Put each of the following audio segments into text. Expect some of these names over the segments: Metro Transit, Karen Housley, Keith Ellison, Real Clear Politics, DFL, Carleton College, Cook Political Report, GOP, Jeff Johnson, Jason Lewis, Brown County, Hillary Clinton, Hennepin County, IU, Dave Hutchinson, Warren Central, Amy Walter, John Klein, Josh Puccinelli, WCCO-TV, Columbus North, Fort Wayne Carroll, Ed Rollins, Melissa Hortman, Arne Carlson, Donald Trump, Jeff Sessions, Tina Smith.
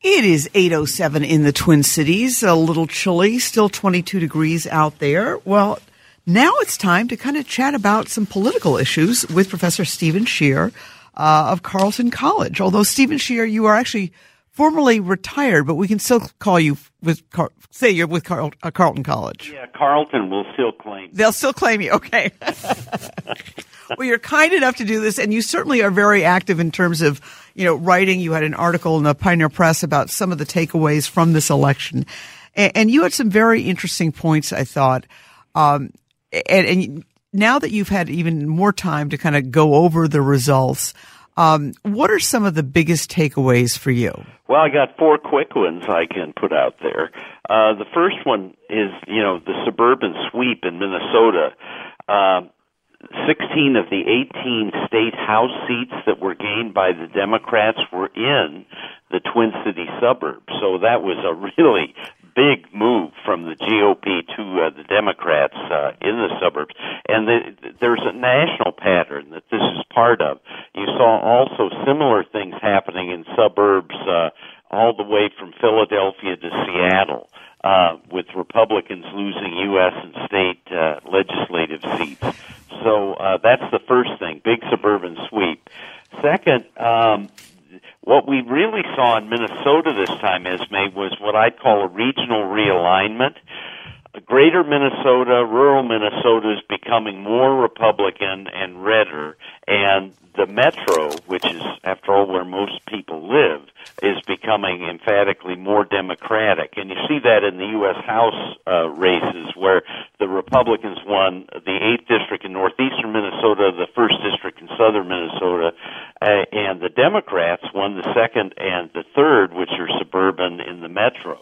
It is 8:07 in the Twin Cities, a little chilly, still 22 degrees out there. Well, now it's time to kind of chat about some political issues with Professor Stephen Schier of Carleton College. Although, Stephen Schier, you are actually formerly retired, but we can still call you with Carleton College. Yeah, Carleton will still claim. They'll still claim you. Okay. Well, you're kind enough to do this, and you certainly are very active in terms of, writing. You had an article in the Pioneer Press about some of the takeaways from this election, and you had some very interesting points, I thought. And now that you've had even more time to kind of go over the results, what are some of the biggest takeaways for you? Well, I got four quick ones I can put out there. The first one is, the suburban sweep in Minnesota. 16 of the 18 state House seats that were gained by the Democrats were in the Twin City suburbs. So that was a really big move from the GOP to the Democrats in the suburbs. And there's a national pattern that this is part of. You saw also similar things happening in suburbs all the way from Philadelphia to Seattle, with Republicans losing U.S. and state legislative seats. So that's the first thing, big suburban sweep. Second, what we really saw in Minnesota this time, Esme, was what I'd call a regional realignment. Greater Minnesota, rural Minnesota is becoming more Republican and redder, and the metro, which is, after all, where most people live, is becoming emphatically more Democratic. And you see that in the U.S. House races, where the Republicans won the 8th District in northeastern Minnesota, the 1st District in southern Minnesota, and the Democrats won the 2nd and the 3rd, which are suburban in the metro.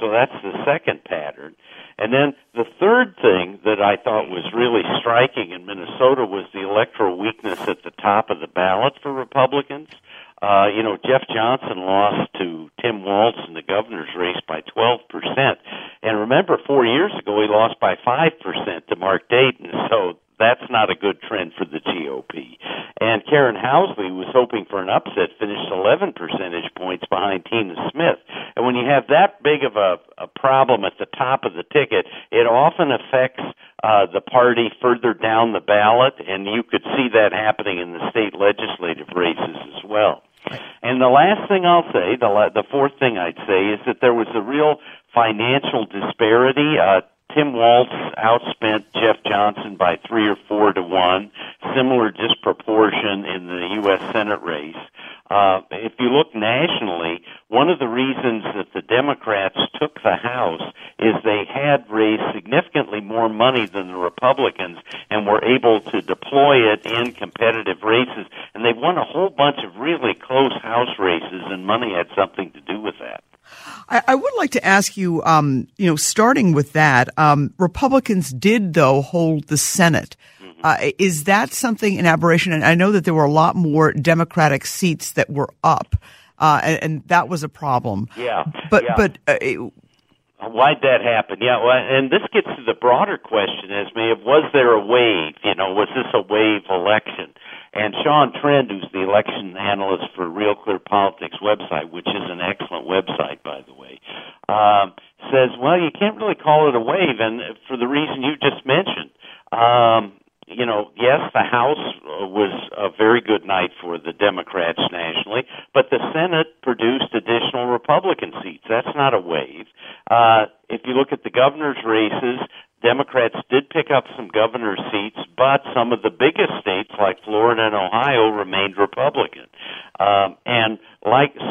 So that's the second pattern. And then the third thing that I thought was really striking in Minnesota was the electoral weakness at the top of the ballot for Republicans. Jeff Johnson lost to Tim Walz in the governor's race by 12%. And remember, 4 years ago, he lost by 5% to Mark Dayton. So that's not a good trend for the GOP. And Karen Housley was hoping for an upset, finished 11 percentage points behind Tina Smith. And when you have that big of a problem at the top of the ticket, it often affects the party further down the ballot, and you could see that happening in the state legislative races as well. And the last thing I'll say, the fourth thing I'd say, is that there was a real financial disparity. Tim Walz outspent Jeff Johnson by 3 or 4 to 1, similar disproportion in the U.S. Senate race. If you look nationally, one of the reasons that the Democrats took the House is they had raised significantly more money than the Republicans and were able to deploy it in competitive races, and they won a whole bunch of really close House races, and money had something to do with that. I would like to ask you, starting with that, Republicans did, though, hold the Senate. Is that something, an aberration? And I know that there were a lot more Democratic seats that were up, and that was a problem. Yeah. Why'd that happen? Yeah, well, and this gets to the broader question, Esme, of was there a wave? Was this a wave election? And Sean Trende, who's the election analyst for Real Clear Politics website, which is an excellent website, by the way, says, well, you can't really call it a wave, and for the reason you just mentioned. Yes, the House was a very good night for the Democrats nationally, but the Senate produced additional Republican seats. That's not a wave. If you look at the governor's races, Democrats did pick up some governor seats, but some of the biggest states like Florida and Ohio remained Republican.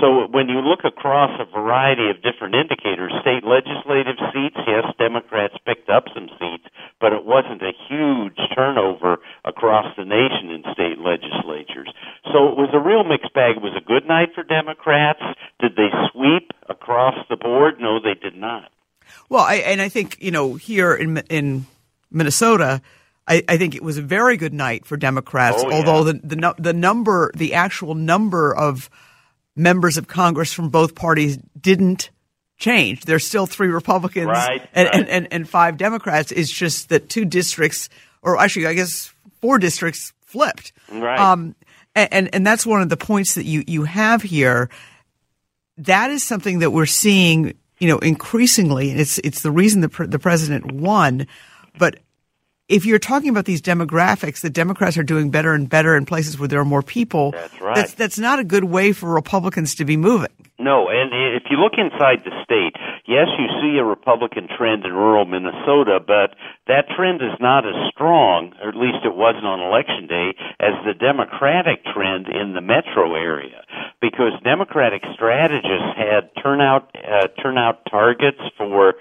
So when you look across a variety of different indicators, state legislative seats, yes, Democrats picked up some seats, but it wasn't a huge turnover across the nation in state legislatures. So it was a real mixed bag. It was a good night for Democrats. Did they sweep across the board? No, they did not. Well, I think, you know, here in Minnesota, I think it was a very good night for Democrats, although the actual number of members of Congress from both parties didn't change. There's still 3 Republicans and 5 Democrats. It's just that 2 districts, or actually I guess 4 districts flipped. Right. And that's one of the points that you have here. That is something that we're seeing, you know, increasingly, and it's the reason the president won. But if you're talking about these demographics, the Democrats are doing better and better in places where there are more people. That's right. That's not a good way for Republicans to be moving. No, and if you look inside the state, yes, you see a Republican trend in rural Minnesota, but that trend is not as strong, or at least it wasn't on Election Day, as the Democratic trend in the metro area, because Democratic strategists had turnout targets for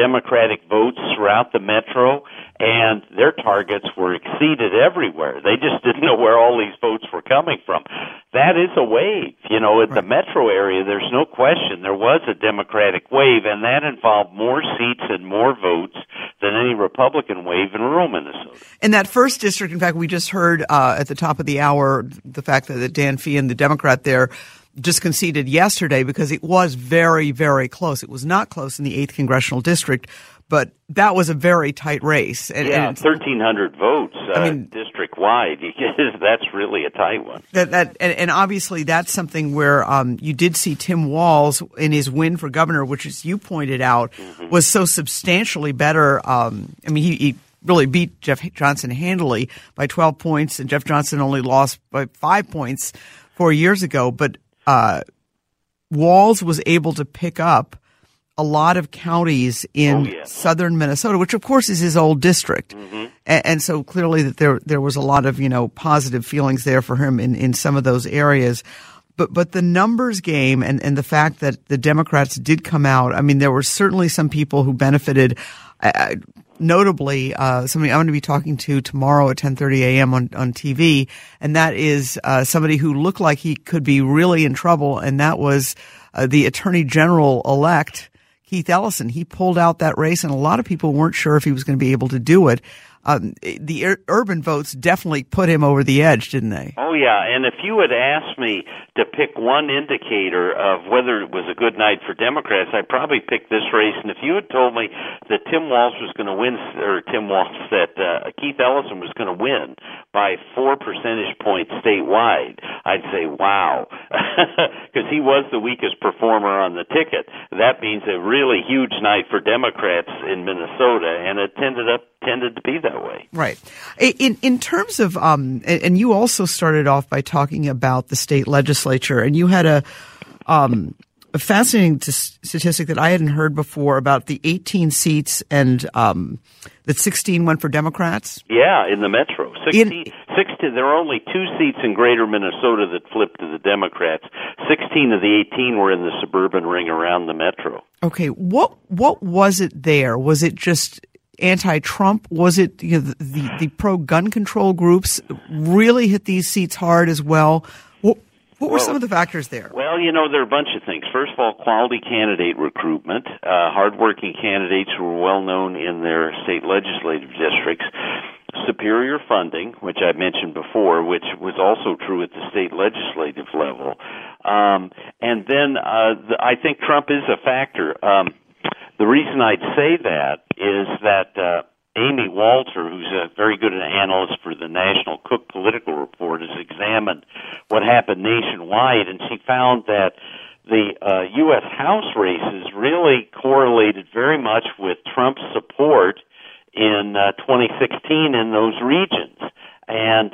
Democratic votes throughout the metro, and their targets were exceeded everywhere. They just didn't know where all these votes were coming from. That is a wave. You know, in the metro area, there's no question there was a Democratic wave, and that involved more seats and more votes than any Republican wave in rural Minnesota. In that first district, in fact, we just heard at the top of the hour the fact that Dan Feehan, the Democrat there, just conceded yesterday because it was very, very close. It was not close in the 8th Congressional District, but that was a very tight race. And 1,300 votes district-wide. That's really a tight one. And obviously that's something where you did see Tim Walz in his win for governor, which, as you pointed out, mm-hmm. was so substantially better. He really beat Jeff Johnson handily by 12 points, and Jeff Johnson only lost by 5 points 4 years ago. But Walz was able to pick up a lot of counties in southern Minnesota, which of course is his old district, mm-hmm. and so clearly that there was a lot of, you know, positive feelings there for him in some of those areas. But the numbers game and the fact that the Democrats did come out, I mean, there were certainly some people who benefited. Notably, somebody I'm going to be talking to tomorrow at 10:30 a.m. on TV, and that is somebody who looked like he could be really in trouble, and that was the Attorney General-elect, Keith Ellison. He pulled out that race, and a lot of people weren't sure if he was going to be able to do it. The urban votes definitely put him over the edge, didn't they? Oh, yeah. And if you had asked me to pick one indicator of whether it was a good night for Democrats, I'd probably pick this race. And if you had told me that Keith Ellison was going to win by 4 percentage points statewide, I'd say, wow, because he was the weakest performer on the ticket. That means a really huge night for Democrats in Minnesota, and it tended to be that way. Right. In terms of and you also started off by talking about the state legislature, and you had a fascinating statistic that I hadn't heard before about the 18 seats and that 16 went for Democrats. Yeah, in the metro. 16, there were only 2 seats in greater Minnesota that flipped to the Democrats. 16 of the 18 were in the suburban ring around the metro. Okay. What was it there? Was it just anti-Trump? Was it, you know, the pro-gun control groups really hit these seats hard as well? What were some of the factors there? Well, you know, there are a bunch of things. First of all, quality candidate recruitment. Hardworking candidates who were well known in their state legislative districts. Superior funding, which I mentioned before, which was also true at the state legislative level. And then I think Trump is a factor. The reason I'd say that is that Amy Walter, who's a very good analyst for the National Cook Political Report, has examined what happened nationwide, and she found that the U.S. House races really correlated very much with Trump's support in 2016 in those regions. And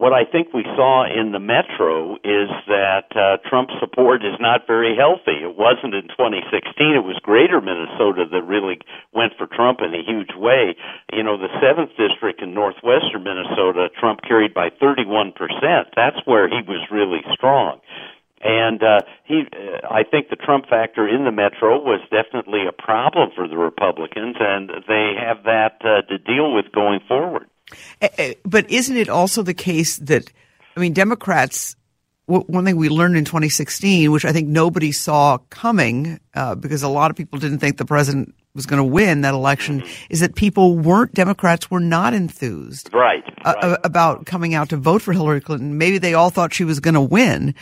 What I think we saw in the metro is that Trump support is not very healthy. It wasn't in 2016. It was greater Minnesota that really went for Trump in a huge way. You know, the 7th District in northwestern Minnesota, Trump carried by 31%. That's where he was really strong. And I think the Trump factor in the metro was definitely a problem for the Republicans, and they have that to deal with going forward. But isn't it also the case that, I mean, Democrats, one thing we learned in 2016, which I think nobody saw coming because a lot of people didn't think the president was going to win that election, is that Democrats were not enthused about coming out to vote for Hillary Clinton. Maybe they all thought she was going to win,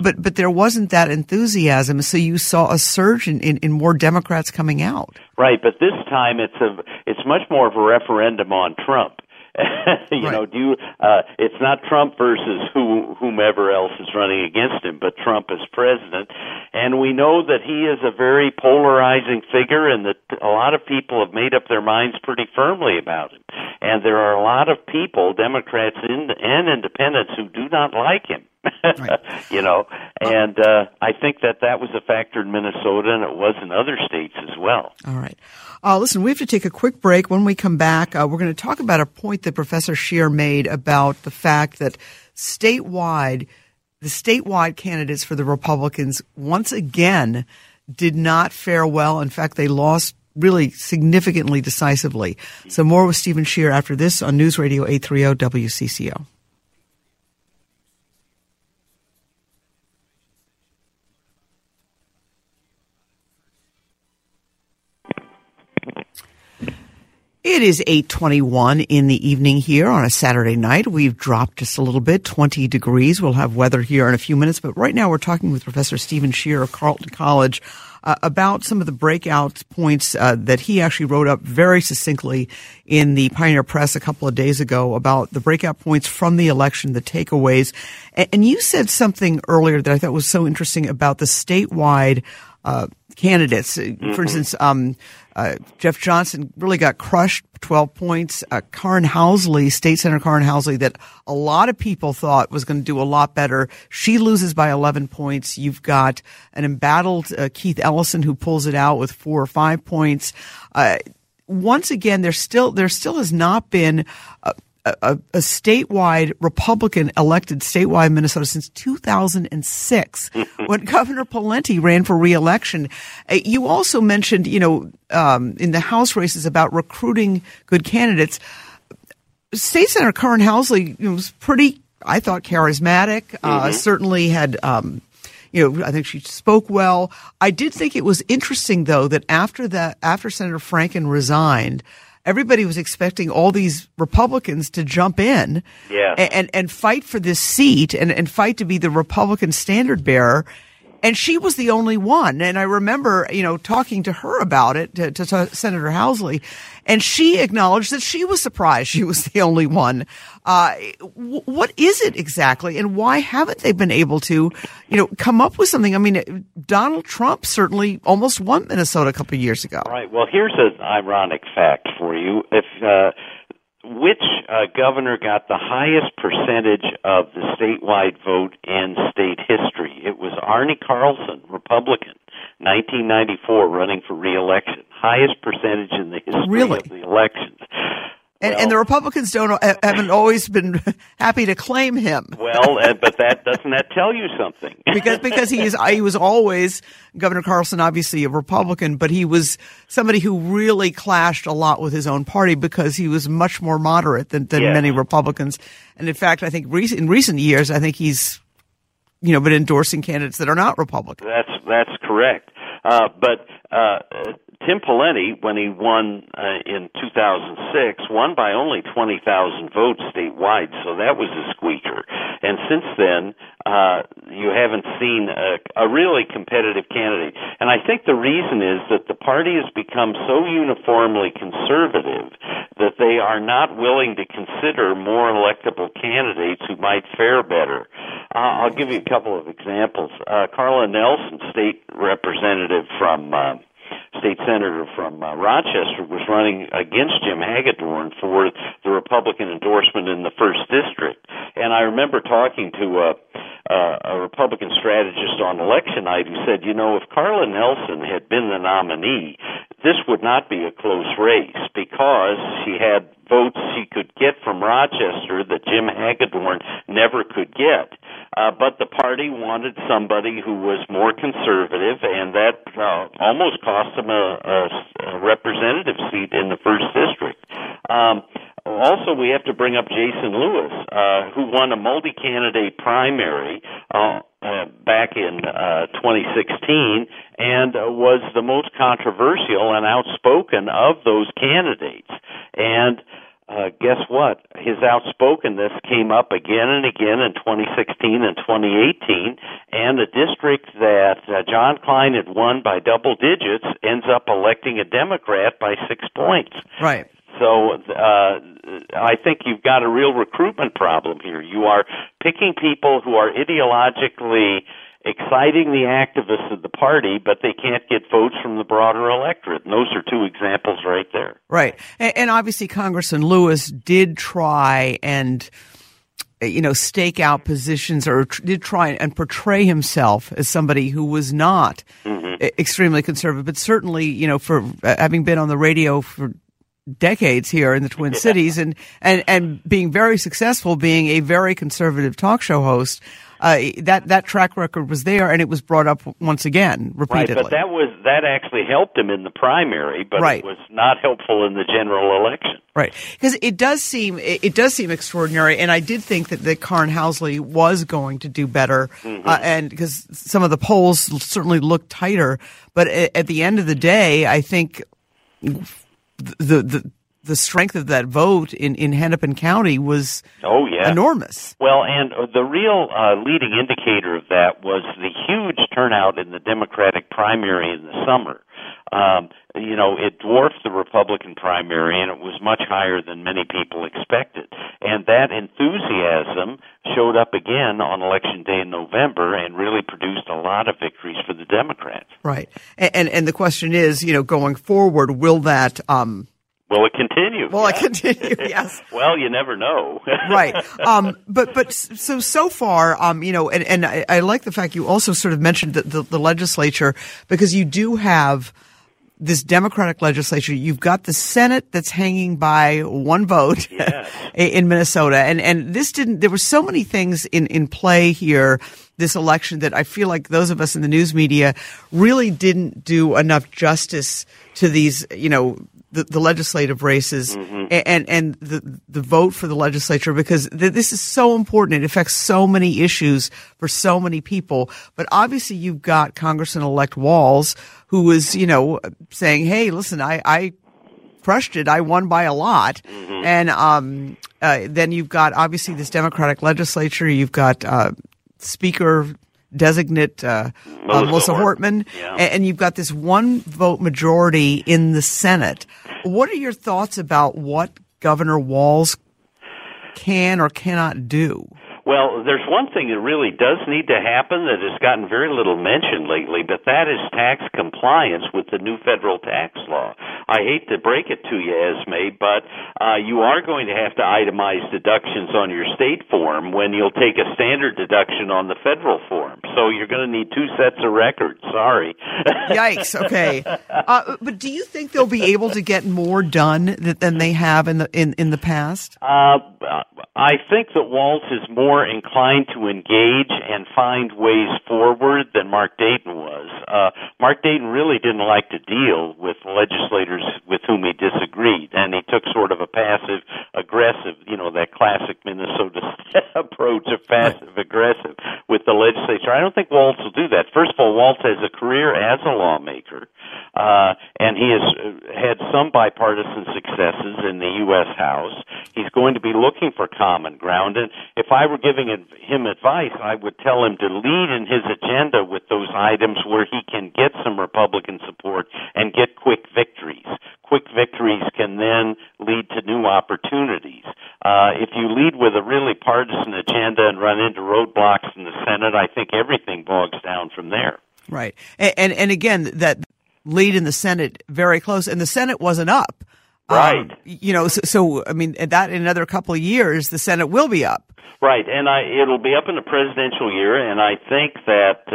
but there wasn't that enthusiasm, so you saw a surge in more Democrats coming out. Right, but this time it's much more of a referendum on Trump. It's not Trump versus whomever else is running against him, but Trump as president. And we know that he is a very polarizing figure and that a lot of people have made up their minds pretty firmly about him. And there are a lot of people, Democrats and independents, who do not like him. I think that was a factor in Minnesota, and it was in other states as well. All right. Listen, we have to take a quick break. When we come back, we're going to talk about a point that Professor Schier made about the fact that the statewide candidates for the Republicans once again did not fare well. In fact, they lost really significantly, decisively. So more with Stephen Schier after this on News Radio 830 WCCO. It is 8:21 in the evening here on a Saturday night. We've dropped just a little bit, 20 degrees. We'll have weather here in a few minutes. But right now we're talking with Professor Stephen Schier of Carleton College about some of the breakout points that he actually wrote up very succinctly in the Pioneer Press a couple of days ago about the breakout points from the election, the takeaways. And you said something earlier that I thought was so interesting about the statewide candidates. For instance, Jeff Johnson really got crushed, 12 points. Karen Housley, State Senator Karen Housley, that a lot of people thought was going to do a lot better. She loses by 11 points. You've got an embattled Keith Ellison who pulls it out with 4 or 5 points. Once again, there still has not been a statewide Republican elected statewide in Minnesota since 2006 when Governor Pawlenty ran for re-election. You also mentioned, in the House races about recruiting good candidates. State Senator Karen Housley was pretty, I thought, charismatic, certainly had, I think she spoke well. I did think it was interesting, though, that after Senator Franken resigned, everybody was expecting all these Republicans to jump in and fight for this seat and fight to be the Republican standard bearer. And she was the only one. And I remember, talking to her about it, to Senator Housley, and she acknowledged that she was surprised she was the only one. What is it exactly? And why haven't they been able to, come up with something? I mean, Donald Trump certainly almost won Minnesota a couple of years ago. Right. Well, here's an ironic fact for you. Which governor got the highest percentage of the statewide vote in state history? It was Arne Carlson, Republican, 1994, running for re-election. Highest percentage in the history of the elections. And the Republicans haven't always been happy to claim him. Well, but doesn't that tell you something? because he was always, Governor Carlson, obviously a Republican, but he was somebody who really clashed a lot with his own party because he was much more moderate than many Republicans. And in fact, I think in recent years, I think he's, been endorsing candidates that are not Republican. That's correct. But Tim Pawlenty, when he won in 2006, won by only 20,000 votes statewide, so that was a squeaker. And since then, you haven't seen a really competitive candidate. And I think the reason is that the party has become so uniformly conservative that they are not willing to consider more electable candidates who might fare better. I'll give you a couple of examples. Carla Nelson, state representative from state senator from Rochester, was running against Jim Hagedorn for the Republican endorsement in the 1st District. And I remember talking to a Republican strategist on election night who said, you know, if Carla Nelson had been the nominee, this would not be a close race because she had votes she could get from Rochester that Jim Hagedorn never could get. But the party wanted somebody who was more conservative, and that almost cost them a representative seat in the first district. Also, we have to bring up Jason Lewis, who won a multi-candidate primary back in 2016 and was the most controversial and outspoken of those candidates. And guess what? His outspokenness came up again and again in 2016 and 2018, and a district that John Klein had won by double digits ends up electing a Democrat by 6 points. Right. So I think you've got a real recruitment problem here. You are picking people who are ideologically exciting the activists of the party, but they can't get votes from the broader electorate. And those are two examples right there. Right. And obviously Congressman Lewis did try and, you know, stake out positions or did try and portray himself as somebody who was not extremely conservative. But certainly, you know, for having been on the radio for decades here in the Twin Cities and being very successful, being a very conservative talk show host, that track record was there, and it was brought up once again repeatedly. Right, but that actually helped him in the primary, but It was not helpful in the general election. Right, because it does seem extraordinary, and I did think that Karen Housley was going to do better, and because some of the polls certainly looked tighter. But at the end of the day, I think the strength of that vote in Hennepin County was enormous. Well, and the real leading indicator of that was the huge turnout in the Democratic primary in the summer. You know, it dwarfed the Republican primary, and it was much higher than many people expected. And that enthusiasm showed up again on Election Day in November and really produced a lot of victories for the Democrats. Right. And the question is, you know, going forward, will that will it continue? Will it continue, yes. Well, you never know. Right. But so far, you know, and I like the fact you also sort of mentioned the legislature, because you do have this Democratic legislature. You've got the Senate that's hanging by one vote in Minnesota. And this didn't, there were so many things in play here this election that I feel like those of us in the news media really didn't do enough justice to these, you know, the legislative races and the vote for the legislature, because this is so important. It affects so many issues for so many people. But obviously you've got Congressman-elect Walz, who was, you know, saying, hey, listen, I crushed it. I won by a lot. And then you've got obviously this Democratic legislature. You've got Speaker designate Melissa Hortman, and you've got this one vote majority in the Senate. What are your thoughts about what Governor Walz can or cannot do? Well, there's one thing that really does need to happen that has gotten very little mention lately, but that is tax compliance with the new federal tax law. I hate to break it to you, Esme, but you are going to have to itemize deductions on your state form when you'll take a standard deduction on the federal form. So you're going to need two sets of records. Sorry. Yikes. Okay. But do you think they'll be able to get more done than they have in the past? I think that Walz is more inclined to engage and find ways forward than Mark Dayton was. Mark Dayton really didn't like to deal with legislators with whom he disagreed, and he took sort of a passive-aggressive, you know, that classic Minnesota approach of passive-aggressive with the legislature. I don't think Walz will do that. First of all, Walz has a career as a lawmaker, and he has had some bipartisan successes in the U.S. House. He's going to be looking for common ground, and if I were giving him advice, I would tell him to lead in his agenda with those items where he can get some Republican support and get quick victories. Quick victories can then lead to new opportunities. If you lead with a really partisan agenda and run into roadblocks in the Senate, I think everything bogs down from there. Right. And again, that lead in the Senate very close, and the Senate wasn't up. Right. So, I mean, that in another couple of years, the Senate will be up. Right, and it'll be up in the presidential year, and I think that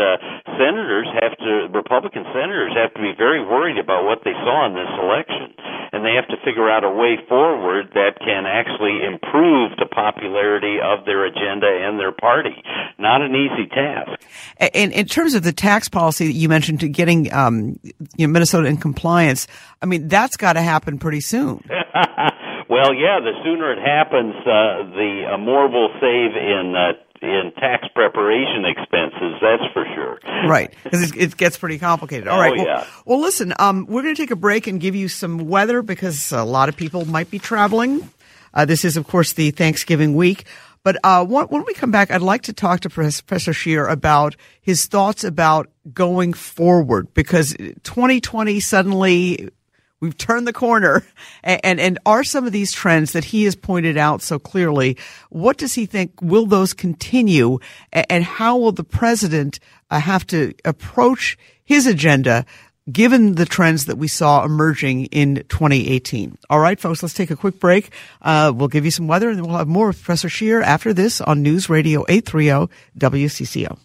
Republican senators have to be very worried about what they saw in this election, and they have to figure out a way forward that can actually improve the popularity of their agenda and their party. Not an easy task. And in terms of the tax policy that you mentioned, to getting Minnesota in compliance, I mean, that's got to happen pretty soon. Well, yeah, the sooner it happens, the more we'll save in tax preparation expenses, that's for sure. Right, because it gets pretty complicated. All right. Well, listen, we're going to take a break and give you some weather because a lot of people might be traveling. This is, of course, the Thanksgiving week. But when we come back, I'd like to talk to Professor Schier about his thoughts about going forward, because 2020 suddenly – we've turned the corner, and are some of these trends that he has pointed out so clearly, what does he think, will those continue, and how will the president have to approach his agenda given the trends that we saw emerging in 2018? All right, folks, let's take a quick break. We'll give you some weather, and then we'll have more with Professor Schier after this on News Radio 830 WCCO.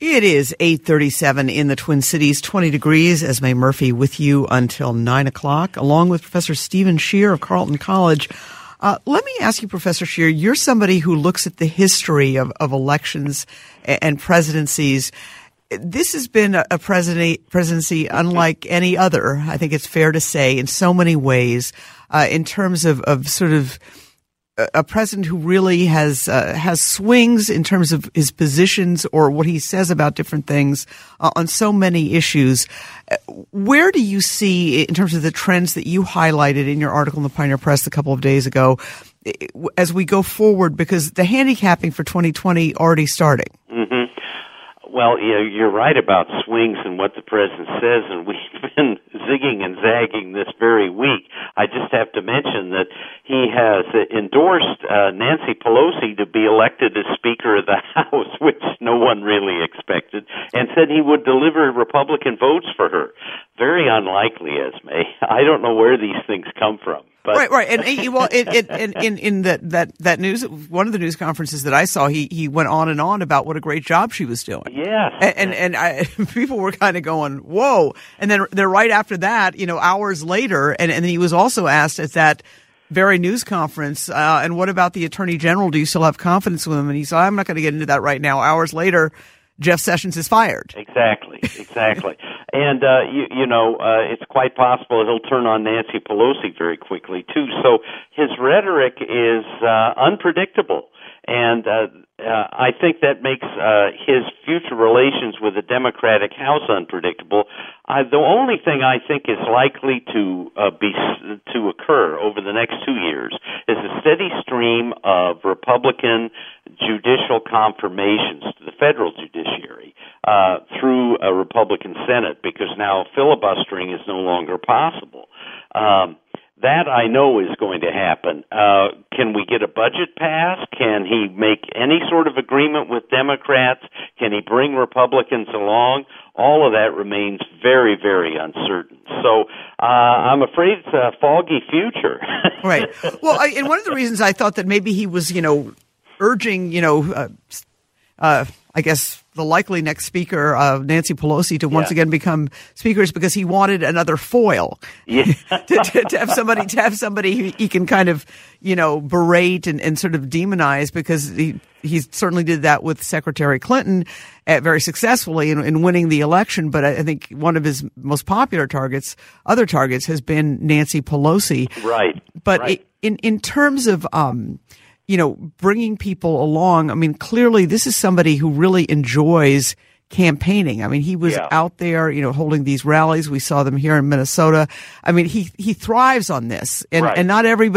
It is 8:37 in the Twin Cities, 20 degrees. Esme Murphy with you until 9 o'clock, along with Professor Stephen Schier of Carleton College. Let me ask you, Professor Schier, you're somebody who looks at the history of elections and presidencies. This has been a presidency unlike any other, I think it's fair to say, in so many ways, in terms of sort of a president who really has swings in terms of his positions or what he says about different things on so many issues. Where do you see, in terms of the trends that you highlighted in your article in the Pioneer Press a couple of days ago, as we go forward? Because the handicapping for 2020 already starting. Mm-hmm. Well, you're right about swings and what the president says, and we've been zigging and zagging this very week. I just have to mention that he has endorsed Nancy Pelosi to be elected as Speaker of the House, which no one really expected, and said he would deliver Republican votes for her. Very unlikely, Esme. I don't know where these things come from. But right. And well, in that news, one of the news conferences that I saw, he went on and on about what a great job she was doing. Yes. And people were kind of going, whoa. And then right after that, hours later, and he was also asked at that very news conference, and what about the Attorney General? Do you still have confidence with him? And he said, I'm not going to get into that right now. Hours later, Jeff Sessions is fired. Exactly. And, it's quite possible he'll turn on Nancy Pelosi very quickly, too. So his rhetoric is unpredictable. And I think that makes his future relations with the Democratic House unpredictable. The only thing I think is likely to occur over the next 2 years is a steady stream of Republican judicial confirmations to the federal judiciary through a Republican Senate, because now filibustering is no longer possible. That I know is going to happen. Can we get a budget passed? Can he make any sort of agreement with Democrats? Can he bring Republicans along? All of that remains very, very uncertain. So I'm afraid it's a foggy future. Right. Well, and one of the reasons I thought that maybe he was, urging, I guess the likely next speaker, Nancy Pelosi, to once again become speaker is because he wanted another foil, to have somebody he can kind of, berate and sort of demonize, because he certainly did that with Secretary Clinton very successfully in winning the election. But I think one of his most popular other targets has been Nancy Pelosi. Right. But in terms of, bringing people along, I mean, clearly this is somebody who really enjoys campaigning. I mean, he was out there, holding these rallies. We saw them here in Minnesota. I mean, he thrives on this, and not every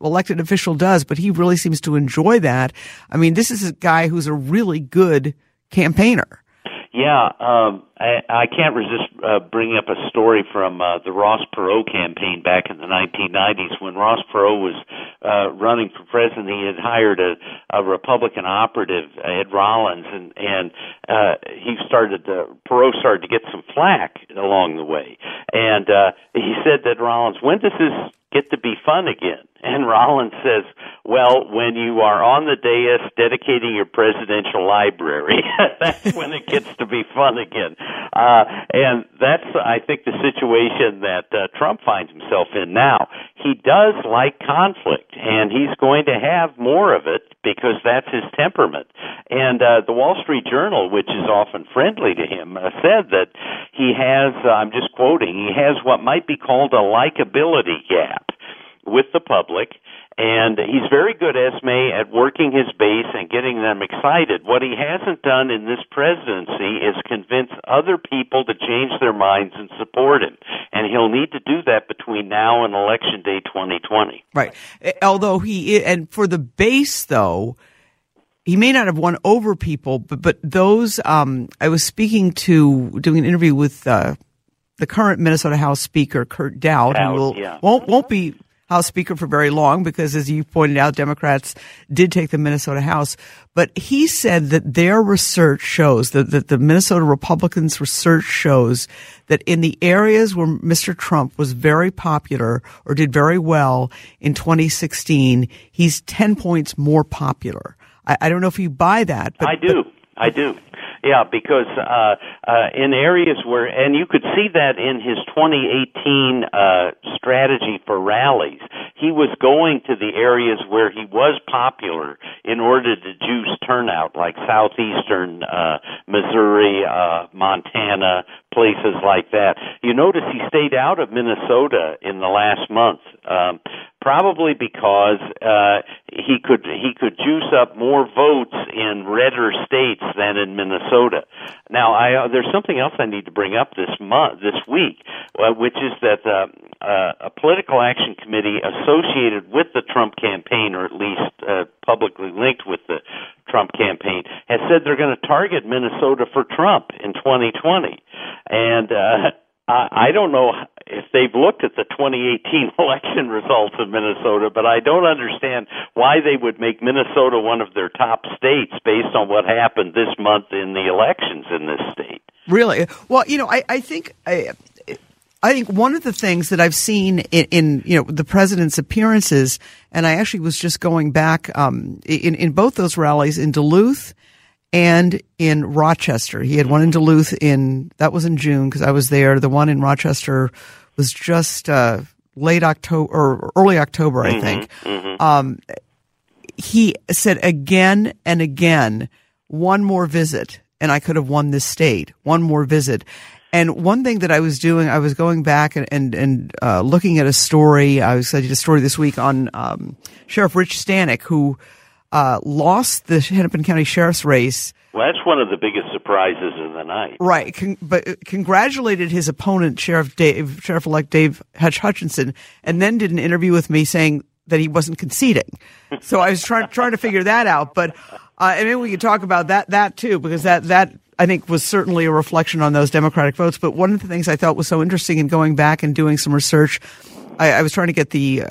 elected official does, but he really seems to enjoy that. I mean, this is a guy who's a really good campaigner. Yeah, I can't resist bringing up a story from the Ross Perot campaign back in the 1990s. When Ross Perot was running for president, he had hired a Republican operative, Ed Rollins, and Perot started to get some flack along the way. And he said that Rollins, when does this get to be fun again? And Rollins says, well, when you are on the dais dedicating your presidential library, that's when it gets to be fun again. And that's, I think, the situation that Trump finds himself in now. He does like conflict, and he's going to have more of it because that's his temperament. And the Wall Street Journal, which is often friendly to him, said that he has, I'm just quoting, he has what might be called a likability gap with the public, and he's very good, Esme, at working his base and getting them excited. What he hasn't done in this presidency is convince other people to change their minds and support him, and he'll need to do that between now and Election Day 2020. Right. Although for the base, though, he may not have won over people, but those, I was doing an interview with the current Minnesota House Speaker, Kurt Daudt, who won't be House Speaker for very long because, as you pointed out, Democrats did take the Minnesota House. But he said that their research shows, that the Minnesota Republicans' research shows, that in the areas where Mr. Trump was very popular or did very well in 2016, he's 10 points more popular. I don't know if you buy that. But, I do. Yeah, because in areas where, and you could see that in his 2018 strategy for rallies, he was going to the areas where he was popular in order to juice turnout, like southeastern Missouri, Montana, places like that. You notice he stayed out of Minnesota in the last month, probably because he could juice up more votes in redder states than in Minnesota. Now, there's something else I need to bring up this week, which is that a political action committee associated with the Trump campaign, or at least publicly linked with the Trump campaign, has said they're going to target Minnesota for Trump in 2020. And I don't know if they've looked at the 2018 election results of Minnesota, but I don't understand why they would make Minnesota one of their top states based on what happened this month in the elections in this state. Really? Well, you know, I think one of the things that I've seen in the president's appearances, and I actually was just going back in both those rallies in Duluth and in Rochester. He had one in Duluth that was in June because I was there. The one in Rochester was just late October or early October, I think. Mm-hmm. He said again and again, one more visit and I could have won this state. One more visit. And one thing that I was doing, I was going back and looking at a story. I studied a story this week on Sheriff Rich Stanek, who lost the Hennepin County Sheriff's race. Well, that's one of the biggest surprises of the night. Right. But congratulated his opponent, Sheriff-elect Dave Hutchinson, and then did an interview with me saying that he wasn't conceding. So I was trying to figure that out. But and maybe we could talk about that too, because that I think was certainly a reflection on those Democratic votes. But one of the things I thought was so interesting in going back and doing some research, I was trying to get the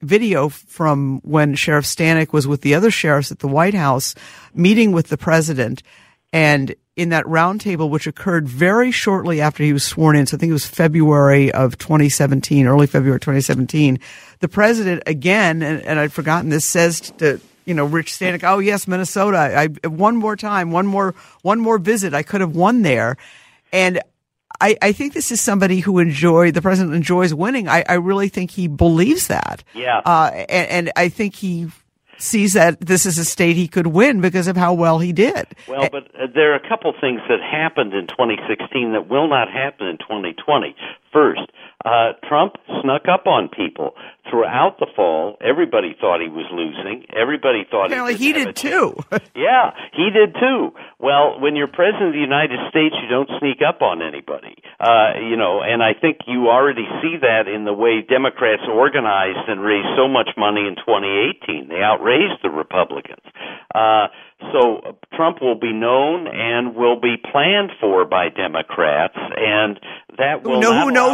video from when Sheriff Stanek was with the other sheriffs at the White House meeting with the president. And in that roundtable, which occurred very shortly after he was sworn in, so I think it was February of 2017, early February 2017, the president again, and I'd forgotten this, says to Rich Stanek, oh yes, Minnesota, I one more time, one more visit, I could have won there. And I think this is somebody who the president enjoys winning. I really think he believes that. Yeah. And I think he sees that this is a state he could win because of how well he did. Well, but there are a couple things that happened in 2016 that will not happen in 2020. First, Trump snuck up on people throughout the fall. Everybody thought he was losing. Everybody thought apparently he did too. Yeah, he did too. Well, when you're president of the United States, you don't sneak up on anybody. You know, and I think you already see that in the way Democrats organized and raised so much money in 2018. They outraised the Republicans. So Trump will be known and will be planned for by Democrats, and that will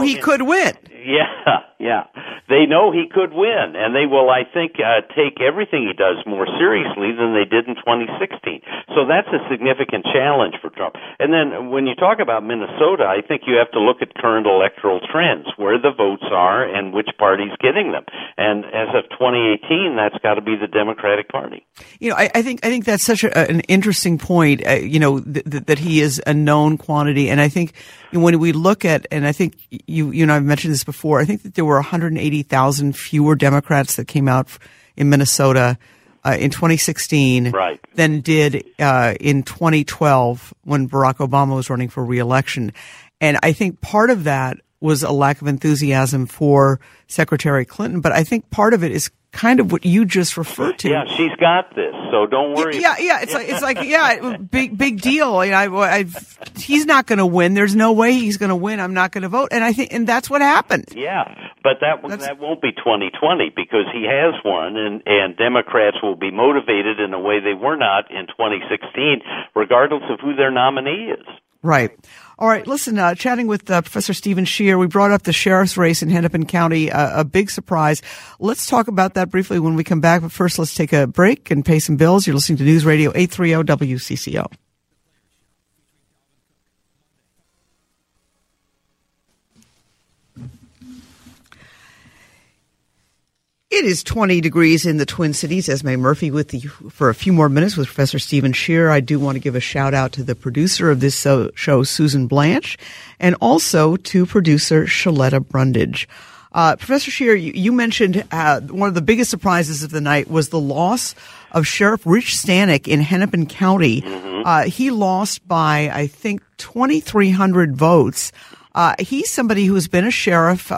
he could win. Yeah. They know he could win, and they will, I think, take everything he does more seriously than they did in 2016. So that's a significant challenge for Trump. And then when you talk about Minnesota, I think you have to look at current electoral trends, where the votes are and which party's getting them. And as of 2018, that's got to be the Democratic Party. You know, I think that's such an interesting point, you know, that he is a known quantity. And I think when we look at, and I think you and I have mentioned this before, I think that there were 180,000 fewer Democrats that came out in Minnesota in 2016 than did in 2012 when Barack Obama was running for re-election. And I think part of that was a lack of enthusiasm for Secretary Clinton, but I think part of it is kind of what you just referred to. Yeah, she's got this, so don't worry. Yeah. It's like, big deal. You know, he's not going to win. There's no way he's going to win. I'm not going to vote, and that's what happened. Yeah, but that won't be 2020 because he has won, and Democrats will be motivated in a way they were not in 2016, regardless of who their nominee is. Right. All right. Listen, chatting with Professor Stephen Schier, we brought up the sheriff's race in Hennepin County, a big surprise. Let's talk about that briefly when we come back. But first, let's take a break and pay some bills. You're listening to News Radio 830 WCCO. It is 20 degrees in the Twin Cities. Esme Murphy with you for a few more minutes with Professor Stephen Schier. I do want to give a shout out to the producer of this show, Susan Blanche, and also to producer Shaletta Brundage. Professor Schier, you mentioned one of the biggest surprises of the night was the loss of Sheriff Rich Stanek in Hennepin County. Mm-hmm. He lost by, I think, 2,300 votes. He's somebody who has been a sheriff,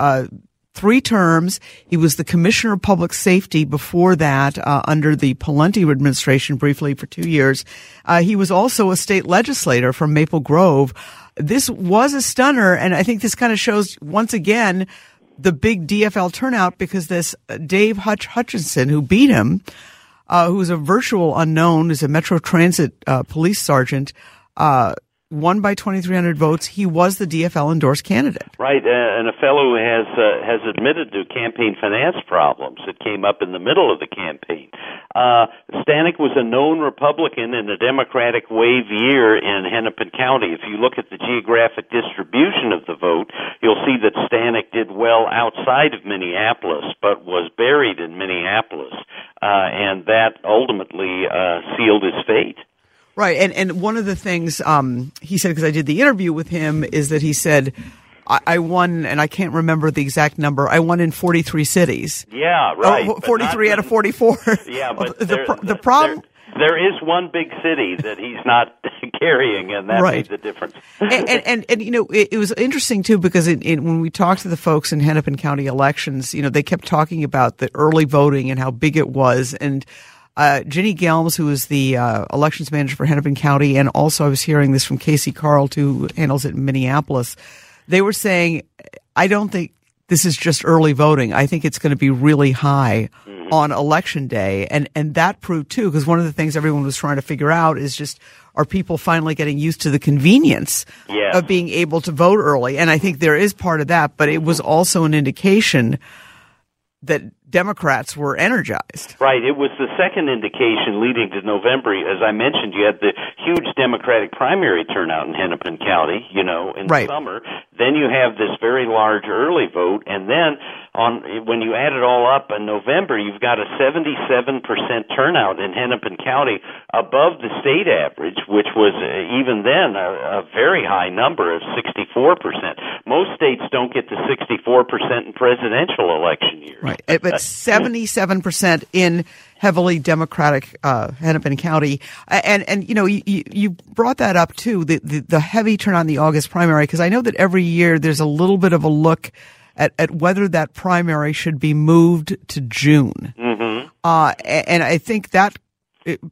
3 terms. He was the commissioner of public safety before that, under the Pawlenty administration briefly for 2 years. He was also a state legislator from Maple Grove. This was a stunner. And I think this kind of shows once again the big DFL turnout because this Dave Hutchinson who beat him, who's a virtual unknown, is a Metro Transit, police sergeant, won by 2,300 votes. He was the DFL-endorsed candidate. Right, and a fellow who has admitted to campaign finance problems that came up in the middle of the campaign. Stanek was a known Republican in the Democratic wave year in Hennepin County. If you look at the geographic distribution of the vote, you'll see that Stanek did well outside of Minneapolis, but was buried in Minneapolis, and that ultimately sealed his fate. Right. And one of the things he said, because I did the interview with him, is that he said, I won, and I can't remember the exact number, I won in 43 cities. Yeah, right. 43 out of 44. Yeah, but the problem... There is one big city that he's not carrying, and that made the difference. and you know, it was interesting, too, because when we talked to the folks in Hennepin County elections, you know, they kept talking about the early voting and how big it was, and... Ginny Gelms, who is the elections manager for Hennepin County, and also I was hearing this from Casey Carl, who handles it in Minneapolis, they were saying, I don't think this is just early voting. I think it's going to be really high on election day. And that proved, too, because one of the things everyone was trying to figure out is just, are people finally getting used to the convenience of being able to vote early? And I think there is part of that, but it was also an indication that Democrats were energized. Right. It was the second indication leading to November. As I mentioned, you had the huge Democratic primary turnout in Hennepin County, you know, in the summer. Then you have this very large early vote. And then when you add it all up in November, you've got a 77% turnout in Hennepin County above the state average, which was even then a very high number of 64%. Most states don't get to 64% in presidential election years. Right. But 77% in heavily Democratic Hennepin County, and you know you brought that up too, the heavy turn on the August primary, because I know that every year there's a little bit of a look at whether that primary should be moved to June. Mm-hmm. And I think that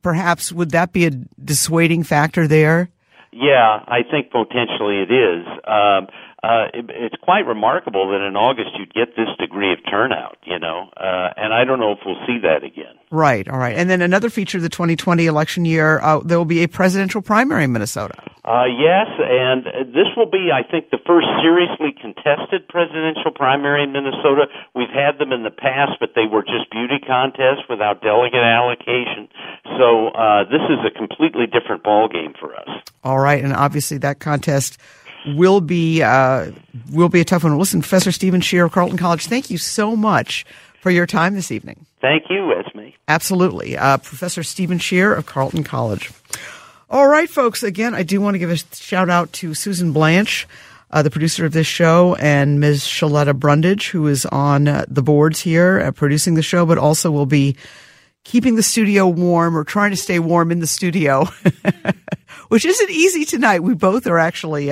perhaps would that be a dissuading factor there? Yeah, I think potentially it is. It's quite remarkable that in August you'd get this degree of turnout, you know, and I don't know if we'll see that again. Right, all right. And then another feature of the 2020 election year, there will be a presidential primary in Minnesota. Yes, and this will be, I think, the first seriously contested presidential primary in Minnesota. We've had them in the past, but they were just beauty contests without delegate allocation. So this is a completely different ballgame for us. All right, and obviously that contest will be a tough one. Listen, Professor Stephen Schier of Carleton College, thank you so much for your time this evening. Thank you, Esme. Absolutely. Professor Stephen Schier of Carleton College. All right, folks. Again, I do want to give a shout-out to Susan Blanche, the producer of this show, and Ms. Shaletta Brundage, who is on the boards here producing the show, but also will be keeping the studio warm or trying to stay warm in the studio, which isn't easy tonight. We both are actually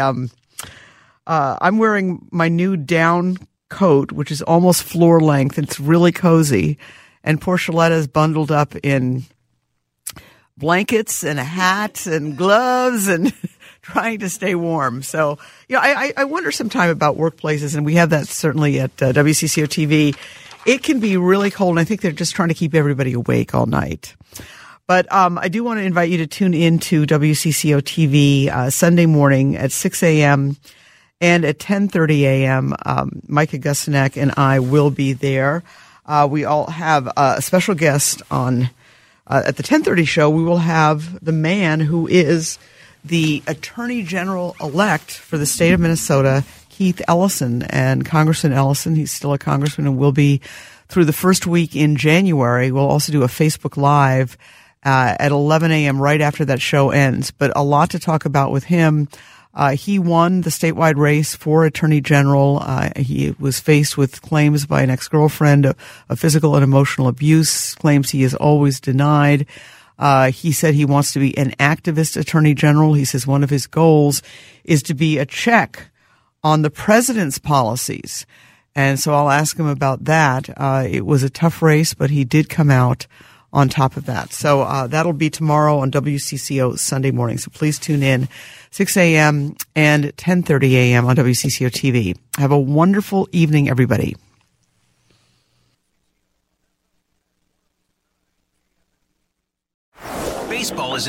I'm wearing my new down coat, which is almost floor length. It's really cozy. And poor Shaletta is bundled up in blankets and a hat and gloves and trying to stay warm. So, you know, I wonder sometime about workplaces, and we have that certainly at WCCO-TV. It can be really cold, and I think they're just trying to keep everybody awake all night. But I do want to invite you to tune in to WCCO-TV Sunday morning at 6 a.m., and at 10:30 a.m., Micah Gusinek and I will be there. We all have a special guest on at the 10:30 show. We will have the man who is the Attorney General-elect for the state of Minnesota, Keith Ellison, and Congressman Ellison. He's still a congressman and will be through the first week in January. We'll also do a Facebook Live at 11 a.m. right after that show ends. But a lot to talk about with him. He won the statewide race for Attorney General. He was faced with claims by an ex-girlfriend of physical and emotional abuse, claims he has always denied. He said he wants to be an activist Attorney General. He says one of his goals is to be a check on the president's policies. And so I'll ask him about that. It was a tough race, but he did come out on top of that. So that'll be tomorrow on WCCO Sunday morning. So please tune in 6 a.m. and 10:30 a.m. on WCCO TV. Have a wonderful evening, everybody. Baseball is